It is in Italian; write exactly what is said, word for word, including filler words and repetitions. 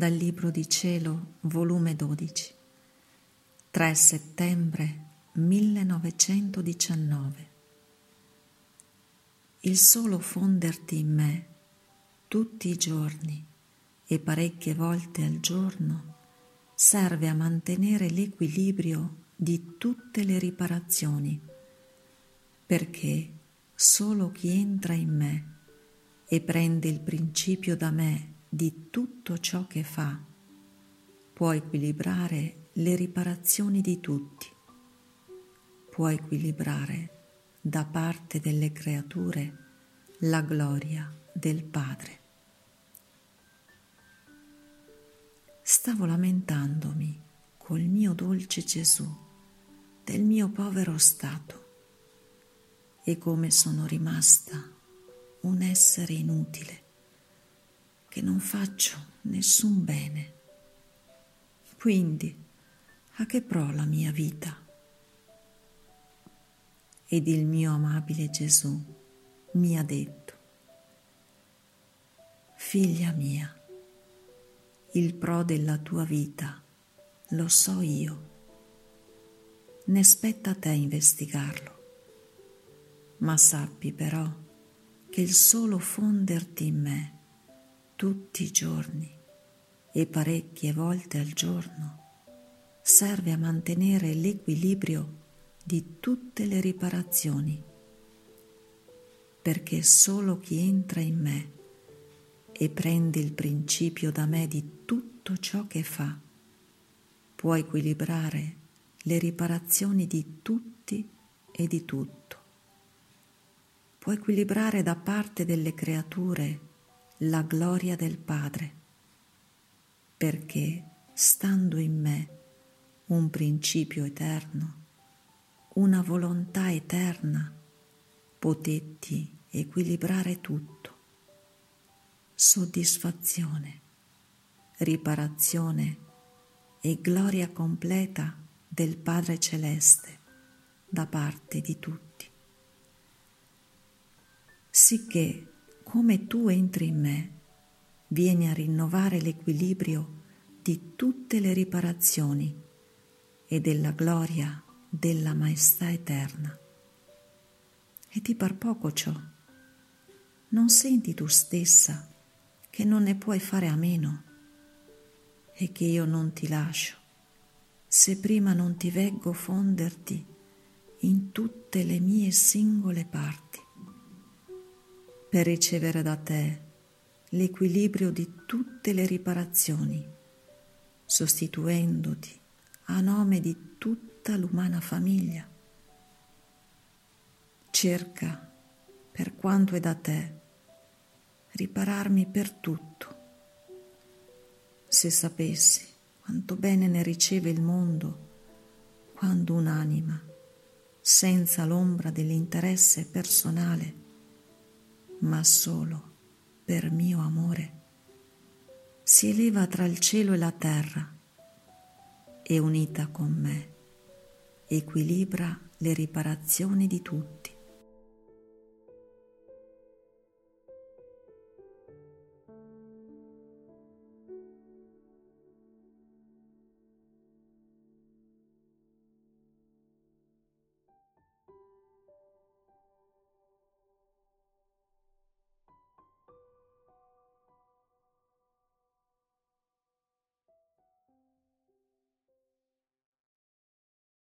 Dal libro di cielo, volume dodici, tre settembre millenovecentodiciannove. Il solo fonderti in me tutti i giorni e parecchie volte al giorno serve a mantenere l'equilibrio di tutte le riparazioni, perché solo chi entra in me e prende il principio da me di tutto ciò che fa può equilibrare le riparazioni di tutti, può equilibrare da parte delle creature la gloria del Padre. Stavo lamentandomi col mio dolce Gesù del mio povero stato e come sono rimasta un essere inutile, che non faccio nessun bene. Quindi, a che pro la mia vita? Ed il mio amabile Gesù mi ha detto: figlia mia, il pro della tua vita lo so io, ne spetta a te investigarlo, ma sappi però che il solo fonderti in me tutti i giorni e parecchie volte al giorno serve a mantenere l'equilibrio di tutte le riparazioni, perché solo chi entra in me e prende il principio da me di tutto ciò che fa può equilibrare le riparazioni di tutti e di tutto, può equilibrare da parte delle creature la gloria del Padre, perché stando in me un principio eterno, una volontà eterna, potetti equilibrare tutto. Soddisfazione, riparazione e gloria completa del Padre Celeste da parte di tutti. Sicché come tu entri in me, vieni a rinnovare l'equilibrio di tutte le riparazioni e della gloria della maestà eterna. E ti par poco ciò? Non senti tu stessa che non ne puoi fare a meno e che io non ti lascio se prima non ti veggo fonderti in tutte le mie singole parti, per ricevere da te l'equilibrio di tutte le riparazioni, sostituendoti a nome di tutta l'umana famiglia. Cerca, per quanto è da te, ripararmi per tutto. Se sapessi quanto bene ne riceve il mondo quando un'anima, senza l'ombra dell'interesse personale, ma solo per mio amore, si eleva tra il cielo e la terra e unita con me equilibra le riparazioni di tutti.